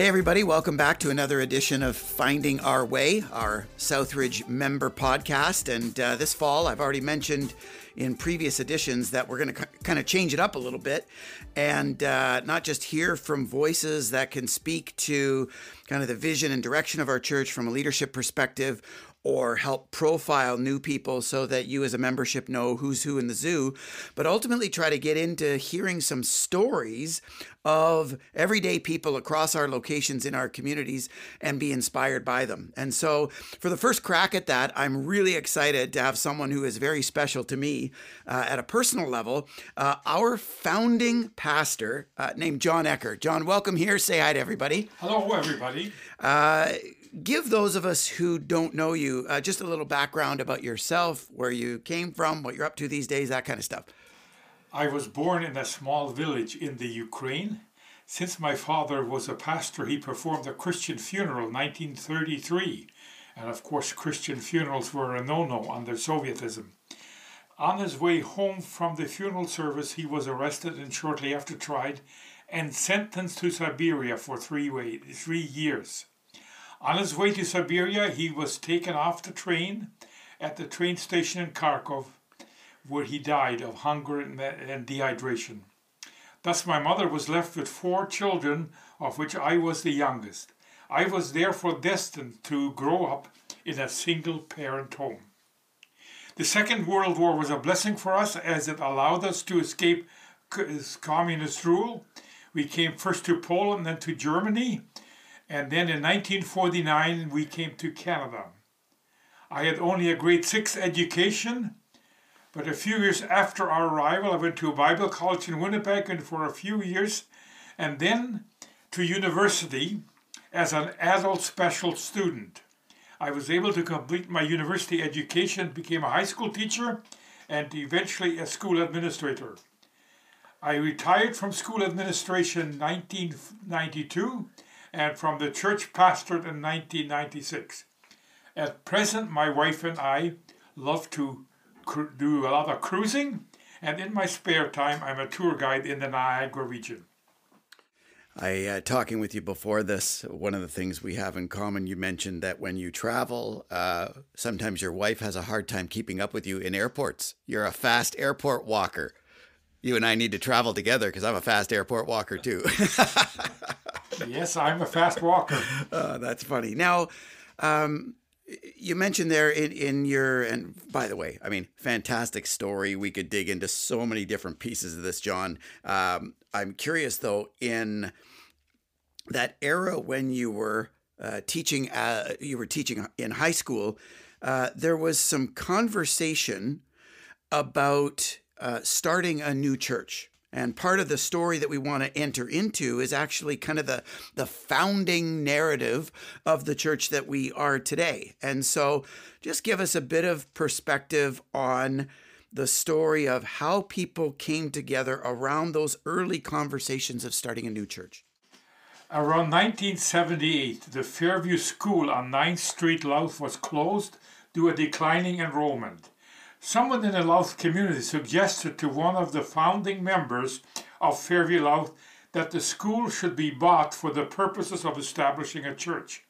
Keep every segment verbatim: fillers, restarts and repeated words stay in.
Hey everybody, welcome back to another edition of Finding Our Way, our Southridge member podcast. And uh, this fall, I've already mentioned in previous editions that we're going to c- kind of change it up a little bit and uh, not just hear from voices that can speak to kind of the vision and direction of our church from a leadership perspective or help profile new people so that you as a membership know who's who in the zoo, but ultimately try to get into hearing some stories of everyday people across our locations in our communities and be inspired by them. And so for the first crack at that, I'm really excited to have someone who is very special to me uh, at a personal level, uh, our founding pastor uh, named John Eckert. John, welcome here. Say hi to everybody. Hello, everybody. Uh, Give those of us who don't know you uh, just a little background about yourself, where you came from, what you're up to these days, that kind of stuff. I was born in a small village in the Ukraine. Since my father was a pastor, he performed a Christian funeral in nineteen thirty-three. And of course, Christian funerals were a no-no under Sovietism. On his way home from the funeral service, he was arrested and shortly after tried and sentenced to Siberia for three, way, three years. On his way to Siberia, he was taken off the train at the train station in Kharkov, where he died of hunger and dehydration. Thus, my mother was left with four children, of which I was the youngest. I was therefore destined to grow up in a single-parent home. The Second World War was a blessing for us, as it allowed us to escape communist rule. We came first to Poland, then to Germany. And then in nineteen forty-nine, we came to Canada. I had only a grade six education, but a few years after our arrival, I went to a Bible college in Winnipeg and for a few years, and then to university as an adult special student. I was able to complete my university education, became a high school teacher, and eventually a school administrator. I retired from school administration in nineteen ninety-two, and from the church pastorate in nineteen ninety-six. At present, my wife and I love to cr- do a lot of cruising, and in my spare time, I'm a tour guide in the Niagara region. I, uh, talking with you before this, one of the things we have in common, you mentioned that when you travel, uh, sometimes your wife has a hard time keeping up with you in airports. You're a fast airport walker. You and I need to travel together because I'm a fast airport walker too. Yes, I'm a fast walker. Oh, that's funny. Now, um, you mentioned there in, in your, and by the way, I mean, fantastic story. We could dig into so many different pieces of this, John. Um, I'm curious though, in that era when you were uh, teaching, uh, you were teaching in high school, uh, there was some conversation about uh, starting a new church. And part of the story that we want to enter into is actually kind of the, the founding narrative of the church that we are today. And so just give us a bit of perspective on the story of how people came together around those early conversations of starting a new church. Around nineteen seventy-eight, the Fairview School on ninth Street, Louth, was closed due to a declining enrollment. Someone in the Louth community suggested to one of the founding members of Fairview Louth that the school should be bought for the purposes of establishing a church.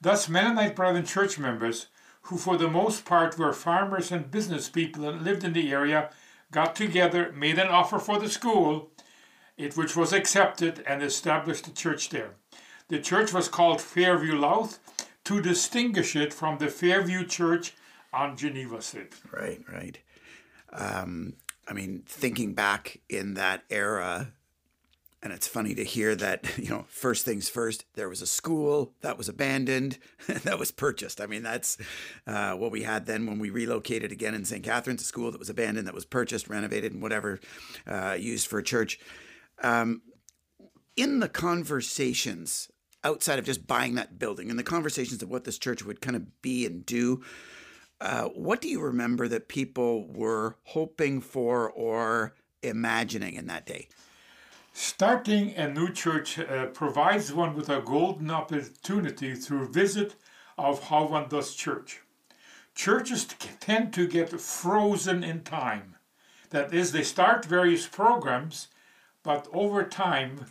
Thus, Mennonite Brethren church members, who for the most part were farmers and business people that lived in the area, got together, made an offer for the school, it which was accepted, and established a church there. The church was called Fairview Louth to distinguish it from the Fairview Church on Geneva Street. Right, right. Um, I mean, thinking back in that era, and it's funny to hear that, you know, first things first, there was a school that was abandoned, that was purchased. I mean, that's uh, what we had then when we relocated again in Saint Catherine's, a school that was abandoned, that was purchased, renovated, and whatever, uh, used for a church. Um, in the conversations, outside of just buying that building, in the conversations of what this church would kind of be and do, Uh, what do you remember that people were hoping for or imagining in that day? Starting a new church uh, provides one with a golden opportunity through visit of how one does church. Churches tend to get frozen in time. That is, they start various programs, but over time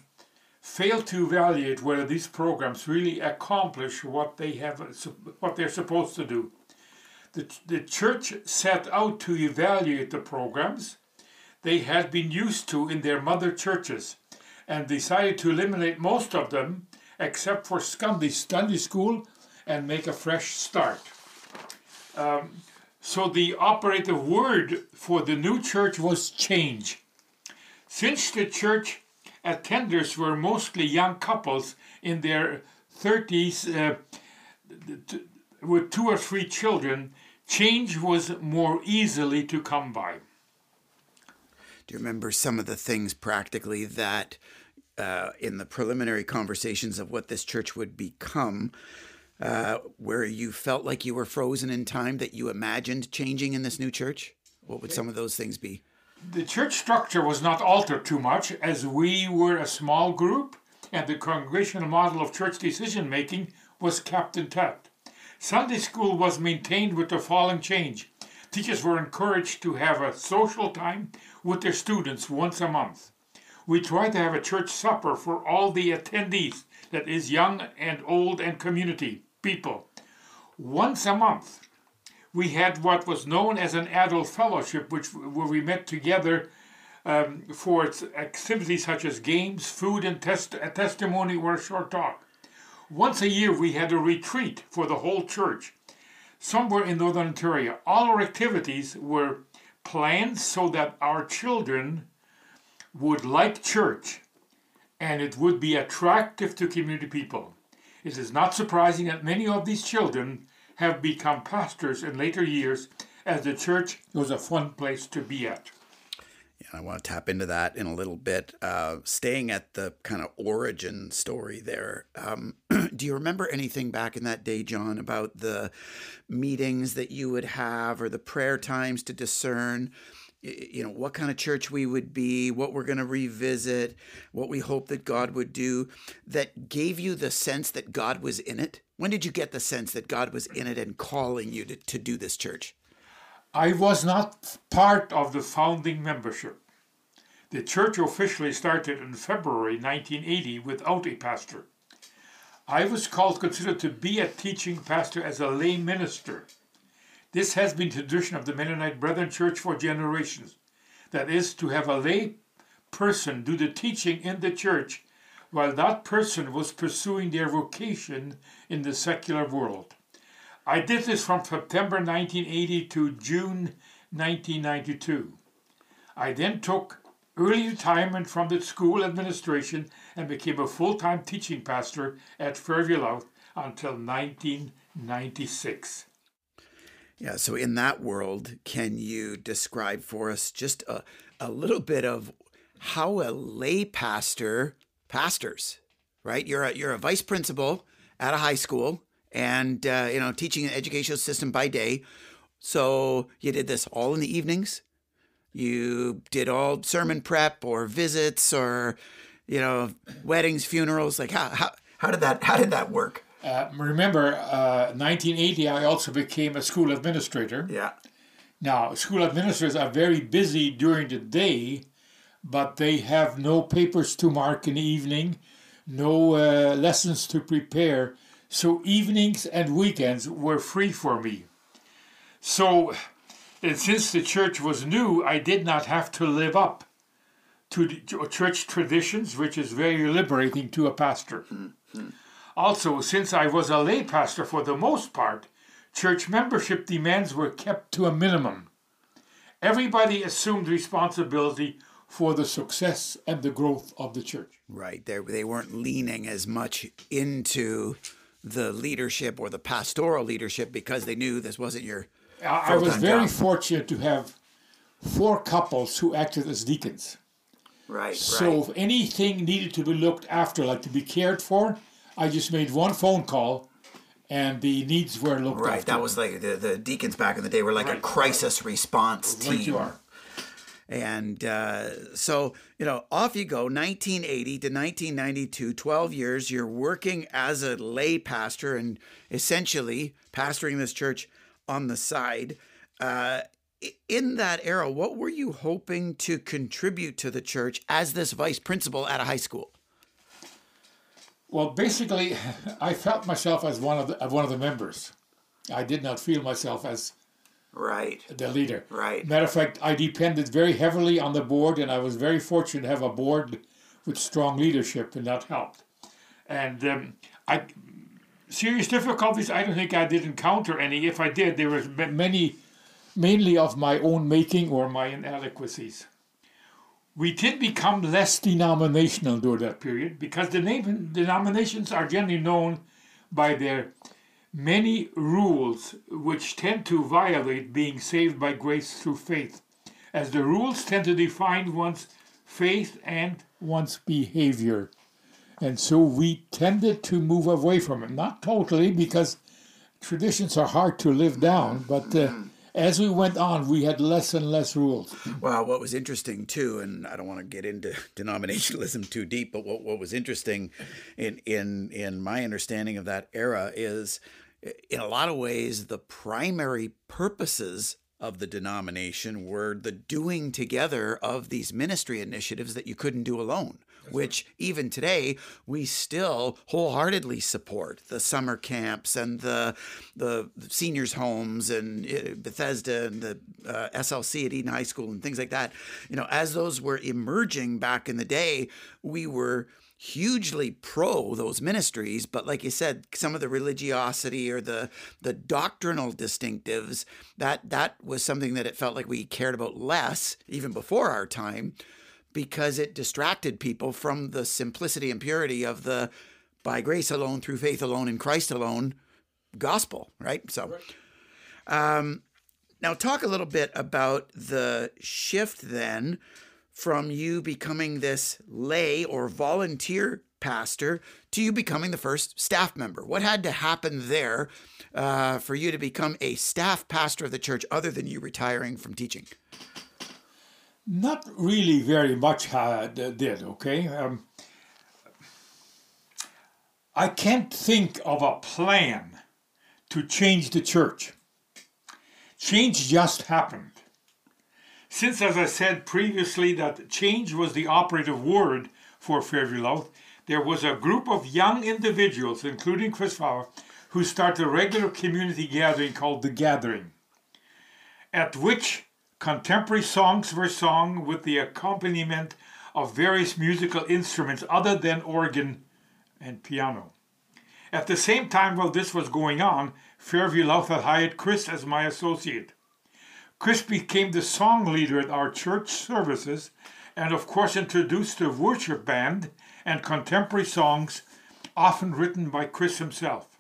fail to evaluate whether these programs really accomplish what they have, what they're supposed to do. The, the church set out to evaluate the programs they had been used to in their mother churches and decided to eliminate most of them except for Sunday school and make a fresh start. Um, so the operative word for the new church was change. Since the church attenders were mostly young couples in their thirties uh, with two or three children, change was more easily to come by. Do you remember some of the things practically that uh, in the preliminary conversations of what this church would become, uh, where you felt like you were frozen in time, that you imagined changing in this new church? What would some of those things be? The church structure was not altered too much, as we were a small group and the congregational model of church decision making was kept intact. Sunday school was maintained with the following change. Teachers were encouraged to have a social time with their students once a month. We tried to have a church supper for all the attendees, that is young and old and community people, once a month. We had what was known as an adult fellowship, which where we met together um, for its activities such as games, food, and test, a testimony or a short talk. Once a year, we had a retreat for the whole church, somewhere in Northern Ontario. All our activities were planned so that our children would like church, and it would be attractive to community people. It is not surprising that many of these children have become pastors in later years, as the church was a fun place to be at. Yeah, I want to tap into that in a little bit. Uh, staying at the kind of origin story there, um, do you remember anything back in that day, John, about the meetings that you would have or the prayer times to discern, you know, what kind of church we would be, what we're going to revisit, what we hope that God would do, that gave you the sense that God was in it? When did you get the sense that God was in it and calling you to, to do this church? I was not part of the founding membership. The church officially started in February nineteen eighty without a pastor. I was called, considered to be a teaching pastor as a lay minister. This has been the tradition of the Mennonite Brethren Church for generations. That is, to have a lay person do the teaching in the church while that person was pursuing their vocation in the secular world. I did this from September nineteen eighty to June nineteen ninety-two. I then took early retirement from the school administration and became a full-time teaching pastor at Fairview Louth until nineteen ninety-six. Yeah, so in that world, can you describe for us just a, a little bit of how a lay pastor pastors, right? You're a, you're a vice principal at a high school and, uh, you know, teaching an educational system by day. So you did this all in the evenings. You did all sermon prep or visits or, you know, weddings, funerals. Like how, how, how did that, how did that work? Uh, remember, uh, nineteen eighty, I also became a school administrator. Yeah. Now, school administrators are very busy during the day, but they have no papers to mark in the evening, no uh, lessons to prepare. So evenings and weekends were free for me. So, and since the church was new, I did not have to live up to, the, to church traditions, which is very liberating to a pastor. Mm-hmm. Also, since I was a lay pastor for the most part, church membership demands were kept to a minimum. Everybody assumed responsibility for the success and the growth of the church. Right. They, they weren't leaning as much into the leadership or the pastoral leadership because they knew this wasn't your I, I was very job. fortunate to have four couples who acted as deacons. Right, So right. if anything needed to be looked after, like to be cared for, I just made one phone call and the needs were looked right, after. Right. That was like the, the deacons back in the day were like right. a crisis response team. Right you are. And uh, so, you know, off you go, nineteen eighty to nineteen ninety-two, twelve years, you're working as a lay pastor and essentially pastoring this church on the side. Uh, in that era, what were you hoping to contribute to the church as this vice principal at a high school? Well, basically, I felt myself as one of the, one of the members. I did not feel myself as right the leader. Right. Matter of fact, I depended very heavily on the board, and I was very fortunate to have a board with strong leadership, and that helped. And um, I serious difficulties, I don't think I did encounter any. If I did, there were many, mainly of my own making or my inadequacies. We did become less denominational during that period, because the name, denominations are generally known by their many rules which tend to violate being saved by grace through faith, as the rules tend to define one's faith and one's behavior. And so we tended to move away from it. Not totally, because traditions are hard to live down, but uh, as we went on, we had less and less rules. Well, what was interesting, too, and I don't want to get into denominationalism too deep, but what, what was interesting in, in, in my understanding of that era is, in a lot of ways, the primary purposes of the denomination were the doing together of these ministry initiatives that you couldn't do alone, which even today we still wholeheartedly support, the summer camps and the the seniors' homes and Bethesda and the uh, S L C at Eden High School and things like that. You know, as those were emerging back in the day, we were hugely pro those ministries, but like you said, some of the religiosity or the the doctrinal distinctives, that that was something that it felt like we cared about less even before our time, because it distracted people from the simplicity and purity of the by grace alone, through faith alone, in Christ alone gospel, right? So um, now talk a little bit about the shift then from you becoming this lay or volunteer pastor to you becoming the first staff member. What had to happen there uh, for you to become a staff pastor of the church other than you retiring from teaching? Not really very much uh, did, okay? Um, I can't think of a plan to change the church. Change just happened. Since, as I said previously, that change was the operative word for Fairview Louth, there was a group of young individuals, including Chris Fowler, who started a regular community gathering called The Gathering, at which contemporary songs were sung with the accompaniment of various musical instruments other than organ and piano. At the same time, while this was going on, Fairview Louth had hired Chris as my associate. Chris became the song leader at our church services and, of course, introduced the worship band and contemporary songs, often written by Chris himself.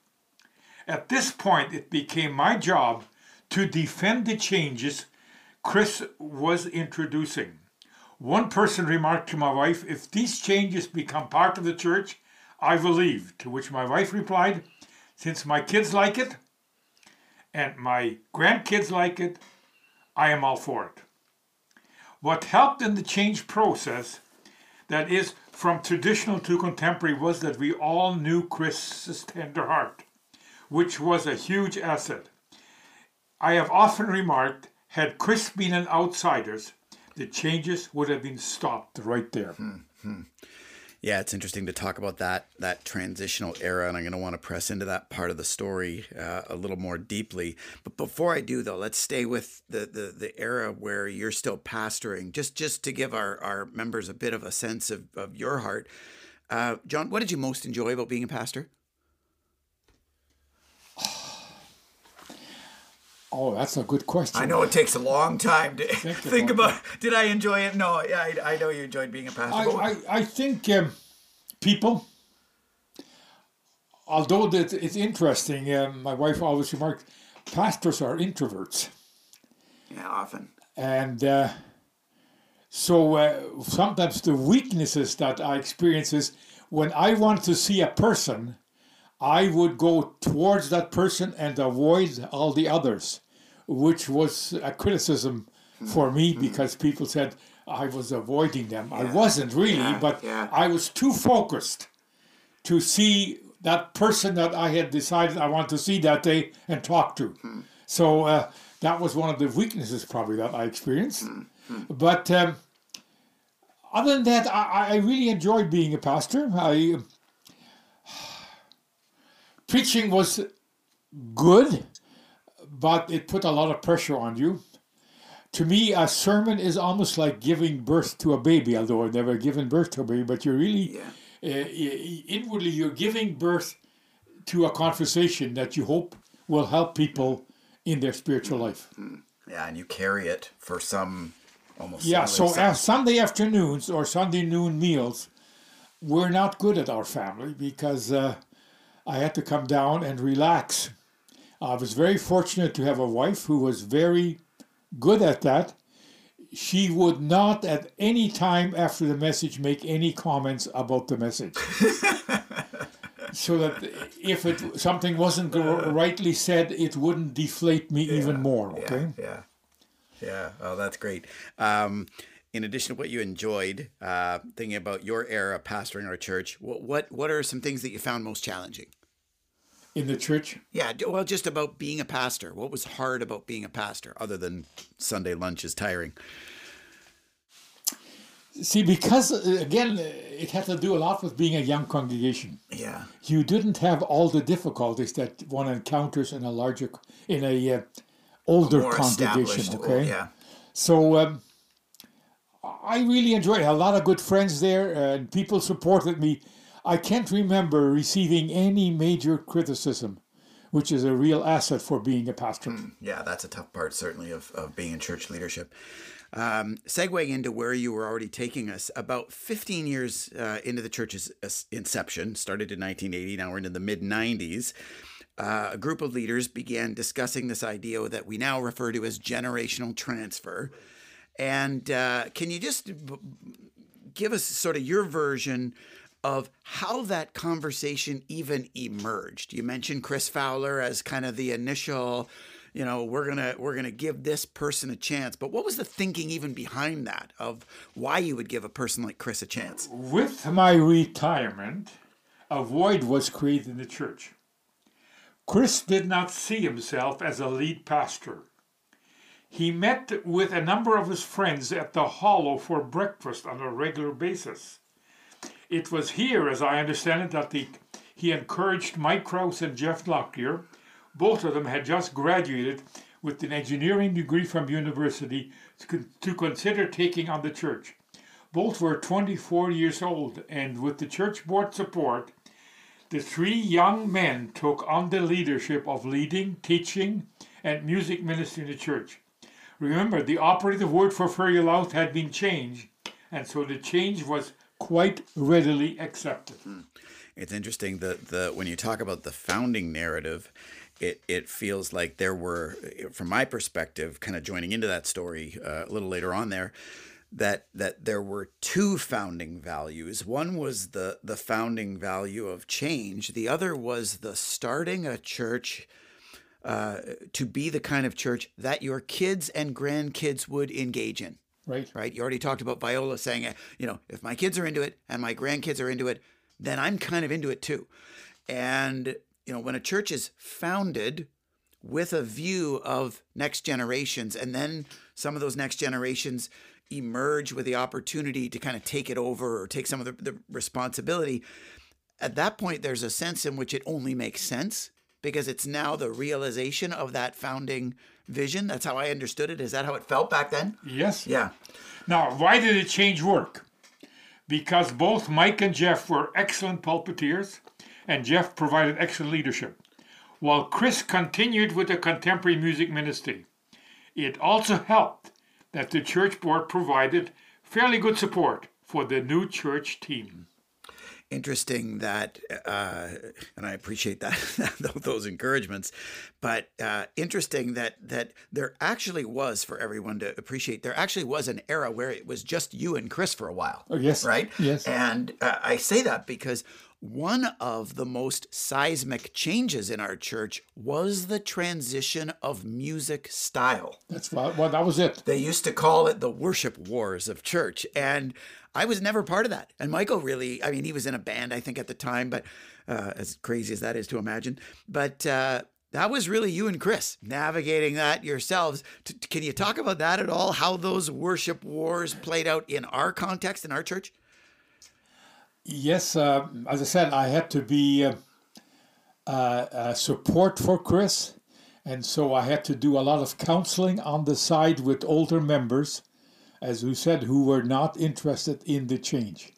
At this point, it became my job to defend the changes Chris was introducing. One person remarked to my wife, "If these changes become part of the church, I will leave." To which my wife replied, "Since my kids like it and my grandkids like it, I am all for it." What helped in the change process, that is, from traditional to contemporary, was that we all knew Chris's tender heart, which was a huge asset. I have often remarked, had Chris been an outsider, the changes would have been stopped right there. Mm-hmm. Yeah, it's interesting to talk about that that transitional era, and I'm going to want to press into that part of the story uh, a little more deeply. But before I do, though, let's stay with the the, the era where you're still pastoring, just just to give our, our members a bit of a sense of, of your heart. Uh, John, what did you most enjoy about being a pastor? Oh, that's a good question. I know it takes a long time to think, think about, about, did I enjoy it? No, I, I know you enjoyed being a pastor. I, I, I think um, people, although that it's interesting, um, my wife always remarked, pastors are introverts. Yeah, often. And uh, so uh, sometimes the weaknesses that I experience is when I want to see a person, I would go towards that person and avoid all the others, which was a criticism for me because people said I was avoiding them. Yeah. I wasn't really, yeah. but yeah. I was too focused to see that person that I had decided I wanted to see that day and talk to. Mm. So uh, that was one of the weaknesses probably that I experienced. Mm. But um, other than that, I, I really enjoyed being a pastor. I... Preaching was good, but it put a lot of pressure on you. To me, a sermon is almost like giving birth to a baby, although I've never given birth to a baby, but you're really, yeah. uh, inwardly, you're giving birth to a conversation that you hope will help people in their spiritual life. Yeah, and you carry it for some almost... Yeah, so some... as Sunday afternoons or Sunday noon meals, we're not good at our family because uh, I had to come down and relax. I was very fortunate to have a wife who was very good at that. She would not at any time after the message make any comments about the message. So that if it something wasn't rightly said, it wouldn't deflate me yeah, even more, okay? Yeah, yeah, yeah. Oh, that's great. Um, in addition to what you enjoyed, uh, thinking about your era pastoring our church, what, what what are some things that you found most challenging? In the church? Yeah, well, just about being a pastor. What was hard about being a pastor, other than Sunday lunch is tiring? See, because, again, it had to do a lot with being a young congregation. Yeah. You didn't have all the difficulties that one encounters in a larger, in a uh, older more congregation, okay? Or, yeah. So um, I really enjoyed it. A lot of good friends there, and people supported me. I can't remember receiving any major criticism, which is a real asset for being a pastor. Mm, yeah, that's a tough part, certainly, of, of being in church leadership. Um, segueing into where you were already taking us, about fifteen years uh, into the church's inception, started in nineteen eighty, now we're into the mid nineties, uh, a group of leaders began discussing this idea that we now refer to as generational transfer. And uh, can you just give us sort of your version of how that conversation even emerged? You mentioned Chris Fowler as kind of the initial... You know, we're gonna we're gonna give this person a chance. But what was the thinking even behind that of why you would give a person like Chris a chance? With my retirement, a void was created in the church. Chris did not see himself as a lead pastor. He met with a number of his friends at the Hollow for breakfast on a regular basis. It was here, as I understand it, that the, he encouraged Mike Krause and Jeff Lockyer. Both of them had just graduated with an engineering degree from university to, to consider taking on the church. Both were twenty-four years old, and with the church board support, the three young men took on the leadership of leading, teaching, and music ministry in the church. Remember, the operative word for Fairview Louth had been change, and so the change was quite readily accepted. It's interesting that the when you talk about the founding narrative, It it feels like there were, from my perspective, kind of joining into that story uh, a little later on there, that that there were two founding values. One was the the founding value of change. The other was the starting a church uh, to be the kind of church that your kids and grandkids would engage in. Right. Right. You already talked about Viola saying, you know, if my kids are into it and my grandkids are into it, then I'm kind of into it too. And you know, when a church is founded with a view of next generations, and then some of those next generations emerge with the opportunity to kind of take it over or take some of the, the responsibility, at that point, there's a sense in which it only makes sense because it's now the realization of that founding vision. That's how I understood it. Is that how it felt back then? Yes. Yeah. Now, why did it change work? Because both Mike and Jeff were excellent pulpiteers, and Jeff provided excellent leadership, while Chris continued with the contemporary music ministry. It also helped that the church board provided fairly good support for the new church team. Interesting that, uh, and I appreciate that those encouragements, but uh, interesting that that there actually was, for everyone to appreciate, there actually was an era where it was just you and Chris for a while. Oh, yes. Right? Yes. And uh, I say that because one of the most seismic changes in our church was the transition of music style. That's right. Well, that was it. They used to call it the worship wars of church. And I was never part of that. And Michael really, I mean, he was in a band, I think, at the time, but uh, as crazy as that is to imagine. But uh, that was really you and Chris navigating that yourselves. T- can you talk about that at all? How those worship wars played out in our context, in our church? Yes, uh, as I said, I had to be uh, uh, uh, support for Chris, and so I had to do a lot of counseling on the side with older members, as we said, who were not interested in the change.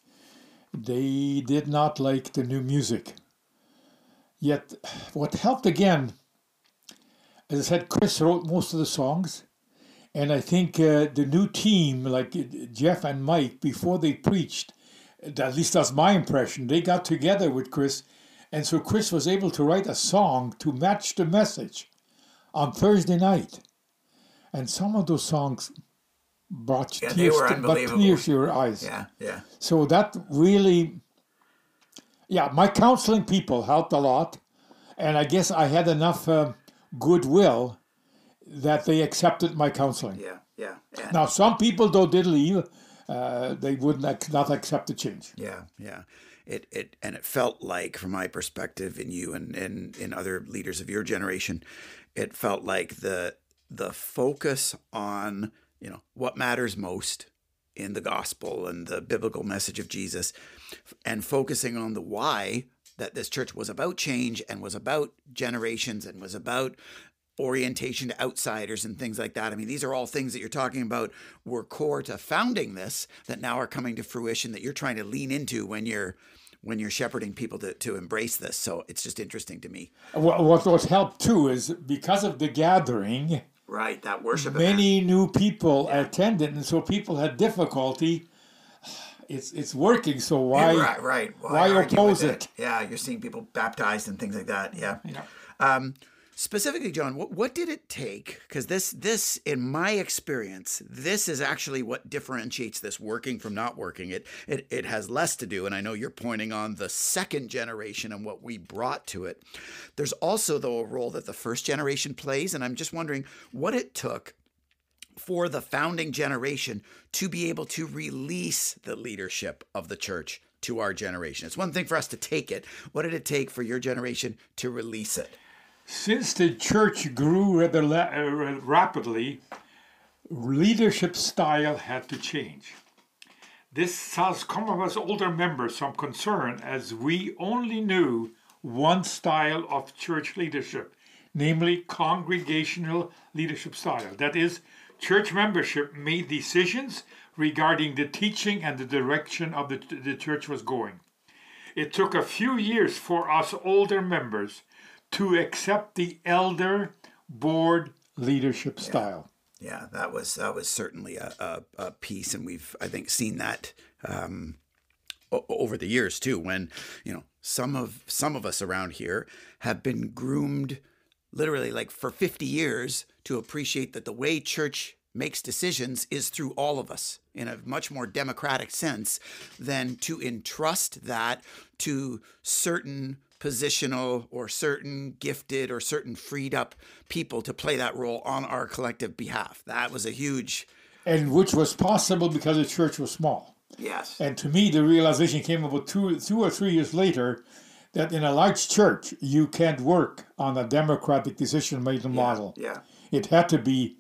They did not like the new music. Yet what helped again, as I said, Chris wrote most of the songs, and I think uh, the new team, like Jeff and Mike, before they preached, at least that's my impression, they got together with Chris, and so Chris was able to write a song to match the message on Thursday night. And some of those songs brought yeah, tears, to, brought tears to your eyes. Yeah, yeah. So that really, yeah, my counseling people helped a lot, and I guess I had enough uh, goodwill that they accepted my counseling. Yeah, yeah. yeah. Now, some people, though, did leave. Uh, they would not, not accept the change. Yeah, yeah. It it and it felt like, from my perspective, in you and and in other leaders of your generation, it felt like the the focus on you know what matters most in the gospel and the biblical message of Jesus, and focusing on the why that this church was about change and was about generations and was about orientation to outsiders and things like that. I mean, these are all things that you're talking about were core to founding this that now are coming to fruition that you're trying to lean into when you're when you're shepherding people to, to embrace this. So it's just interesting to me. Well, what what helped too is because of the gathering, right? That worship. Many event. new people yeah. attended, and so people had difficulty. It's it's working, so why yeah, right, right. why, why oppose it? it? Yeah, you're seeing people baptized and things like that. Yeah. yeah. Um, Specifically, John, what, what did it take? Because this, this, in my experience, this is actually what differentiates this working from not working. It, it, it has less to do, and I know you're pointing on the second generation and what we brought to it. There's also, though, a role that the first generation plays, and I'm just wondering what it took for the founding generation to be able to release the leadership of the church to our generation. It's one thing for us to take it. What did it take for your generation to release it? Since the church grew rather la- uh, rapidly, leadership style had to change. This has come of us older members some concern, as we only knew one style of church leadership, namely congregational leadership style. That is, church membership made decisions regarding the teaching and the direction of the, the church was going. It took a few years for us older members to accept the elder board leadership style. Yeah, yeah that was that was certainly a, a, a piece, and we've I think seen that um, o- over the years too. When you know some of some of us around here have been groomed, literally like for fifty years, to appreciate that the way church makes decisions is through all of us in a much more democratic sense than to entrust that to certain positional or certain gifted or certain freed up people to play that role on our collective behalf. That was a huge... And which was possible because the church was small. Yes. And to me, the realization came about two, two or three years later that in a large church, you can't work on a democratic decision-making yeah, model. Yeah. It had to be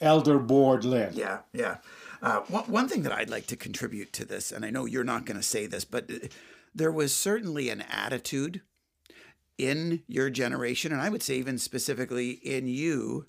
elder board led. Yeah, yeah. Uh, one, one thing that I'd like to contribute to this, and I know you're not going to say this, but... Uh, There was certainly an attitude in your generation, and I would say even specifically in you,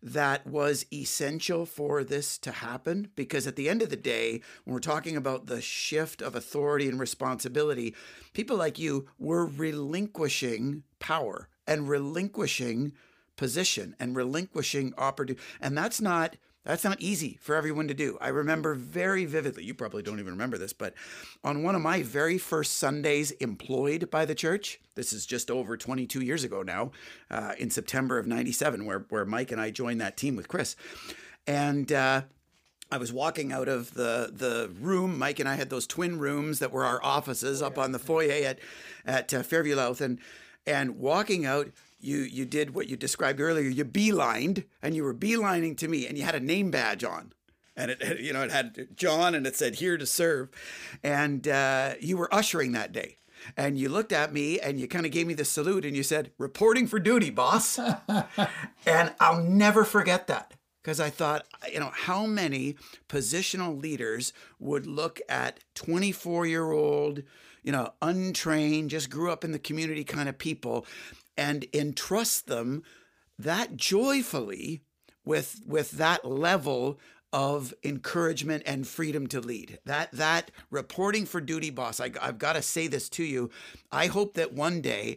that was essential for this to happen. Because at the end of the day, when we're talking about the shift of authority and responsibility, people like you were relinquishing power and relinquishing position and relinquishing opportunity. And that's not... That's not easy for everyone to do. I remember very vividly, you probably don't even remember this, but on one of my very first Sundays employed by the church, this is just over twenty-two years ago now, uh, in September of ninety-seven, where, where Mike and I joined that team with Chris. And uh, I was walking out of the, the room. Mike and I had those twin rooms that were our offices up on the foyer at, at uh, Fairview Louth. And, and walking out, You you did what you described earlier. You beelined, and you were beelining to me, and you had a name badge on, and it you know it had John, and it said "Here to serve," and uh, you were ushering that day, and you looked at me, and you kind of gave me the salute, and you said "Reporting for duty, boss," and I'll never forget that. because I thought, you know, how many positional leaders would look at twenty-four-year-old, you know, untrained, just grew up in the community kind of people and entrust them that joyfully with with that level of encouragement and freedom to lead. That that reporting for duty, boss, I, I've got to say this to you. I hope that one day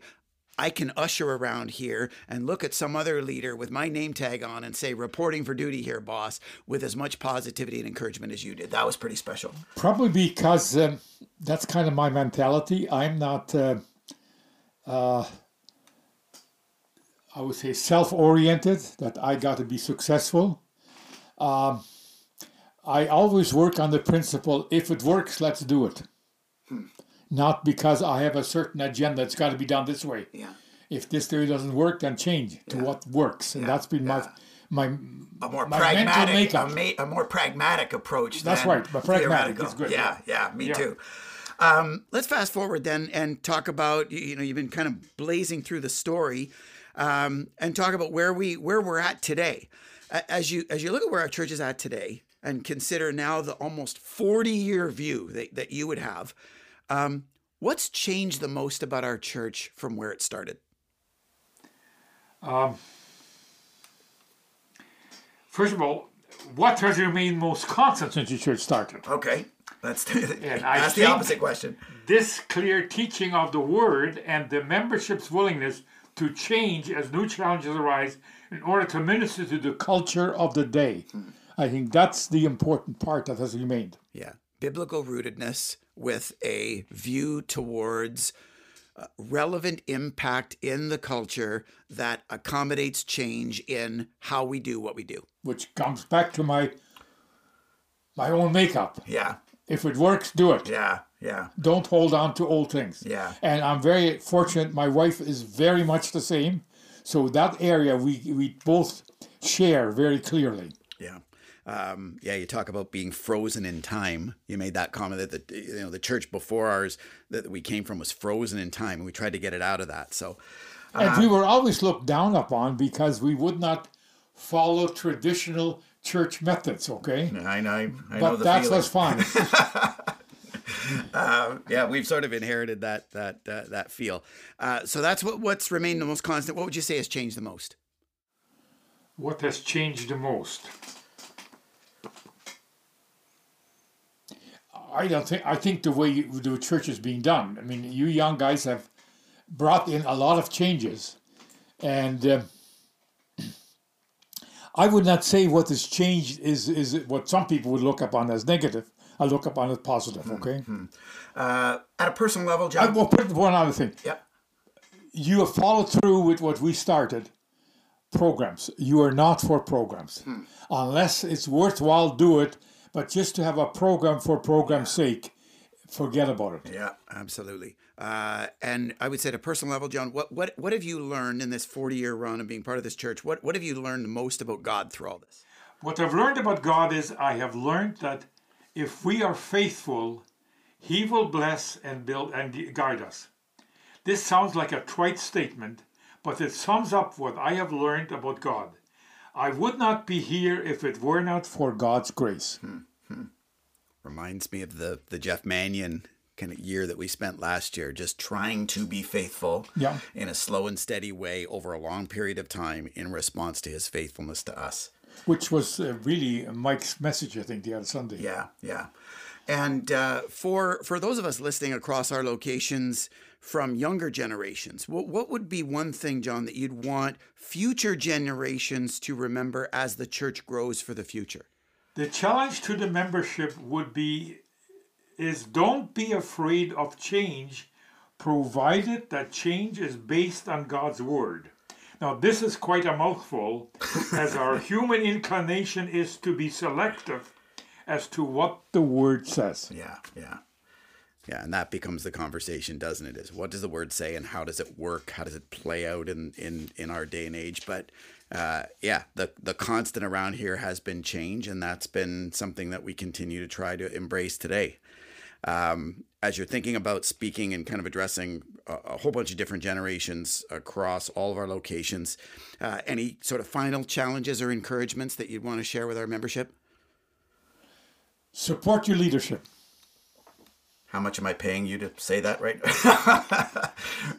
I can usher around here and look at some other leader with my name tag on and say, reporting for duty here, boss, with as much positivity and encouragement as you did. That was pretty special. Probably because um, that's kind of my mentality. I'm not, uh, uh, I would say, self-oriented, that I got to be successful. Um, I always work on the principle, if it works, let's do it. Hmm. Not because I have a certain agenda, it's got to be done this way. Yeah. If this theory doesn't work, then change to yeah. what works. And yeah. that's been yeah. my my a more my pragmatic mental makeup. A, ma- a more pragmatic approach. That's than right. But pragmatic is good. Yeah, yeah, me yeah. too. Um, let's fast forward then and talk about, you know, you've been kind of blazing through the story, um, and talk about where we where we're at today. As you as you look at where our church is at today and consider now the almost forty-year view that, that you would have. Um, what's changed the most about our church from where it started? Um, first of all, what has remained most constant since your church started? Okay, that's the, that's the opposite question. This clear teaching of the word and the membership's willingness to change as new challenges arise in order to minister to the culture of the day. Hmm. I think that's the important part that has remained. Yeah, biblical rootedness with a view towards uh, relevant impact in the culture that accommodates change in how we do what we do. Which comes back to my my own makeup. Yeah. If it works, do it. Yeah, yeah. Don't hold on to old things. Yeah. And I'm very fortunate. My wife is very much the same. So that area we, we both share very clearly. Yeah. Um, yeah, you talk about being frozen in time. You made that comment that the, you know, the church before ours that we came from was frozen in time, and we tried to get it out of that. So, uh, and we were always looked down upon because we would not follow traditional church methods. Okay, I know, I, I know the feeling. But that's fine. um, yeah, we've sort of inherited that that uh, that feel. Uh, so that's what what's remained the most constant. What would you say has changed the most? What has changed the most? I don't think, I think the way you, the church is being done. I mean, you young guys have brought in a lot of changes, and uh, I would not say what has changed is is what some people would look upon as negative. I look upon as positive. Okay. Mm-hmm. Uh, at a personal level, John. I will put one other thing. Yeah. You have followed through with what we started. Programs. You are not for programs, hmm. unless it's worthwhile. Do it. But just to have a program for program's sake, forget about it. Yeah, absolutely. Uh, and I would say at a personal level, John, what, what, what have you learned in this forty-year run of being part of this church? What, what have you learned most about God through all this? What I've learned about God is I have learned that if we are faithful, He will bless and build and guide us. This sounds like a trite statement, but it sums up what I have learned about God. I would not be here if it were not for God's grace. Hmm, hmm. Reminds me of the, the Jeff Mannion kind of year that we spent last year, just trying to be faithful yeah. in a slow and steady way over a long period of time in response to His faithfulness to us. Which was uh, really Mike's message, I think, the other Sunday. Yeah, yeah. And uh, for for those of us listening across our locations from younger generations, what, what would be one thing, John, that you'd want future generations to remember as the church grows for the future? The challenge to the membership would be is don't be afraid of change, provided that change is based on God's word. Now, this is quite a mouthful, as our human inclination is to be selective as to what the word says. Yeah, yeah. Yeah, and that becomes the conversation, doesn't it? Is what does the word say and how does it work? How does it play out in, in, in our day and age? But uh, yeah, the, the constant around here has been change, and that's been something that we continue to try to embrace today. um, as you're thinking about speaking and kind of addressing a, a whole bunch of different generations across all of our locations, uh, any sort of final challenges or encouragements that you'd want to share with our membership? Support your leadership. How much am I paying you to say that right now?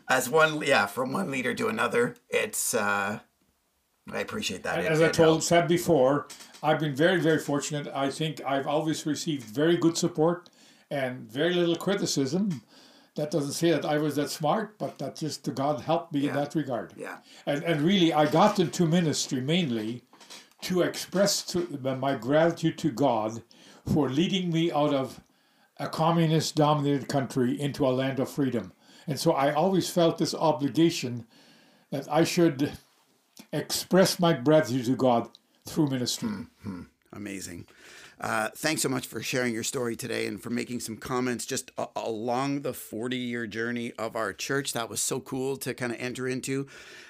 As one, yeah, from one leader to another, it's, uh, I appreciate that. As it, I told, said before, I've been very, very fortunate. I think I've always received very good support and very little criticism. That doesn't say that I was that smart, but that just God helped me yeah. in that regard. Yeah. And, and really, I got into ministry mainly to express to, my gratitude to God for leading me out of a communist-dominated country into a land of freedom. And so I always felt this obligation that I should express my gratitude to God through ministry. Mm-hmm. Amazing. Uh, thanks so much for sharing your story today and for making some comments just a- along the forty-year journey of our church. That was so cool to kind of enter into.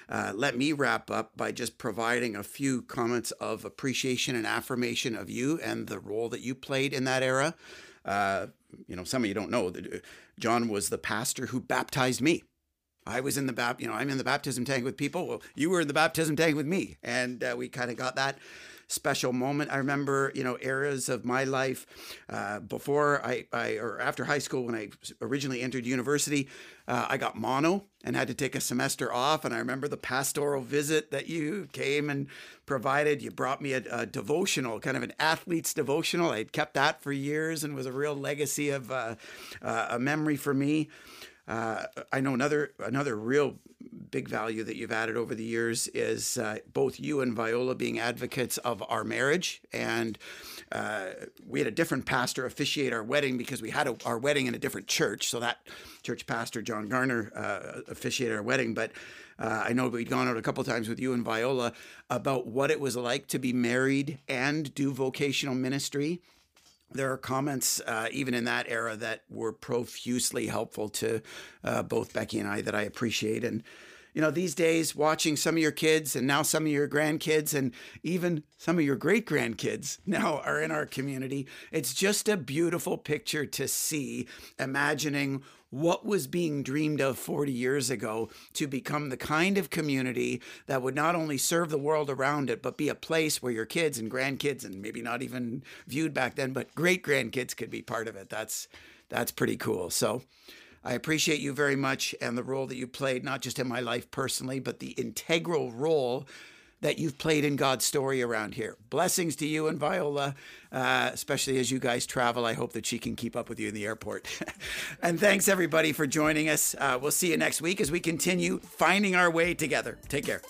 Uh, let me wrap up by just providing a few comments of appreciation and affirmation of you and the role that you played in that era. Uh, you know, some of you don't know that John was the pastor who baptized me. I was in the bap, you know, I'm in the baptism tank with people. Well, you were in the baptism tank with me, and uh, we kind of got that special moment. I remember, you know, eras of my life uh, before I, I or after high school when I originally entered university. Uh, I got mono and had to take a semester off. And I remember the pastoral visit that you came and provided. You brought me a, a devotional, kind of an athlete's devotional. I had kept that for years and was a real legacy of uh, uh, a memory for me. Uh, I know another another real big value that you've added over the years is uh, both you and Viola being advocates of our marriage. And uh, we had a different pastor officiate our wedding because we had a, our wedding in a different church. So that church pastor, John Garner, uh, officiated our wedding. But uh, I know we'd gone out a couple of times with you and Viola about what it was like to be married and do vocational ministry. There are comments, uh, even in that era, that were profusely helpful to uh, both Becky and I that I appreciate. And, you know, these days, watching some of your kids and now some of your grandkids and even some of your great-grandkids now are in our community, it's just a beautiful picture to see, imagining what was being dreamed of forty years ago to become the kind of community that would not only serve the world around it, but be a place where your kids and grandkids, and maybe not even viewed back then, but great-grandkids could be part of it. That's that's pretty cool. So I appreciate you very much and the role that you played, not just in my life personally, but the integral role that you've played in God's story around here. Blessings to you and Viola, uh, especially as you guys travel. I hope that she can keep up with you in the airport. And thanks, everybody, for joining us. Uh, we'll see you next week as we continue finding our way together. Take care.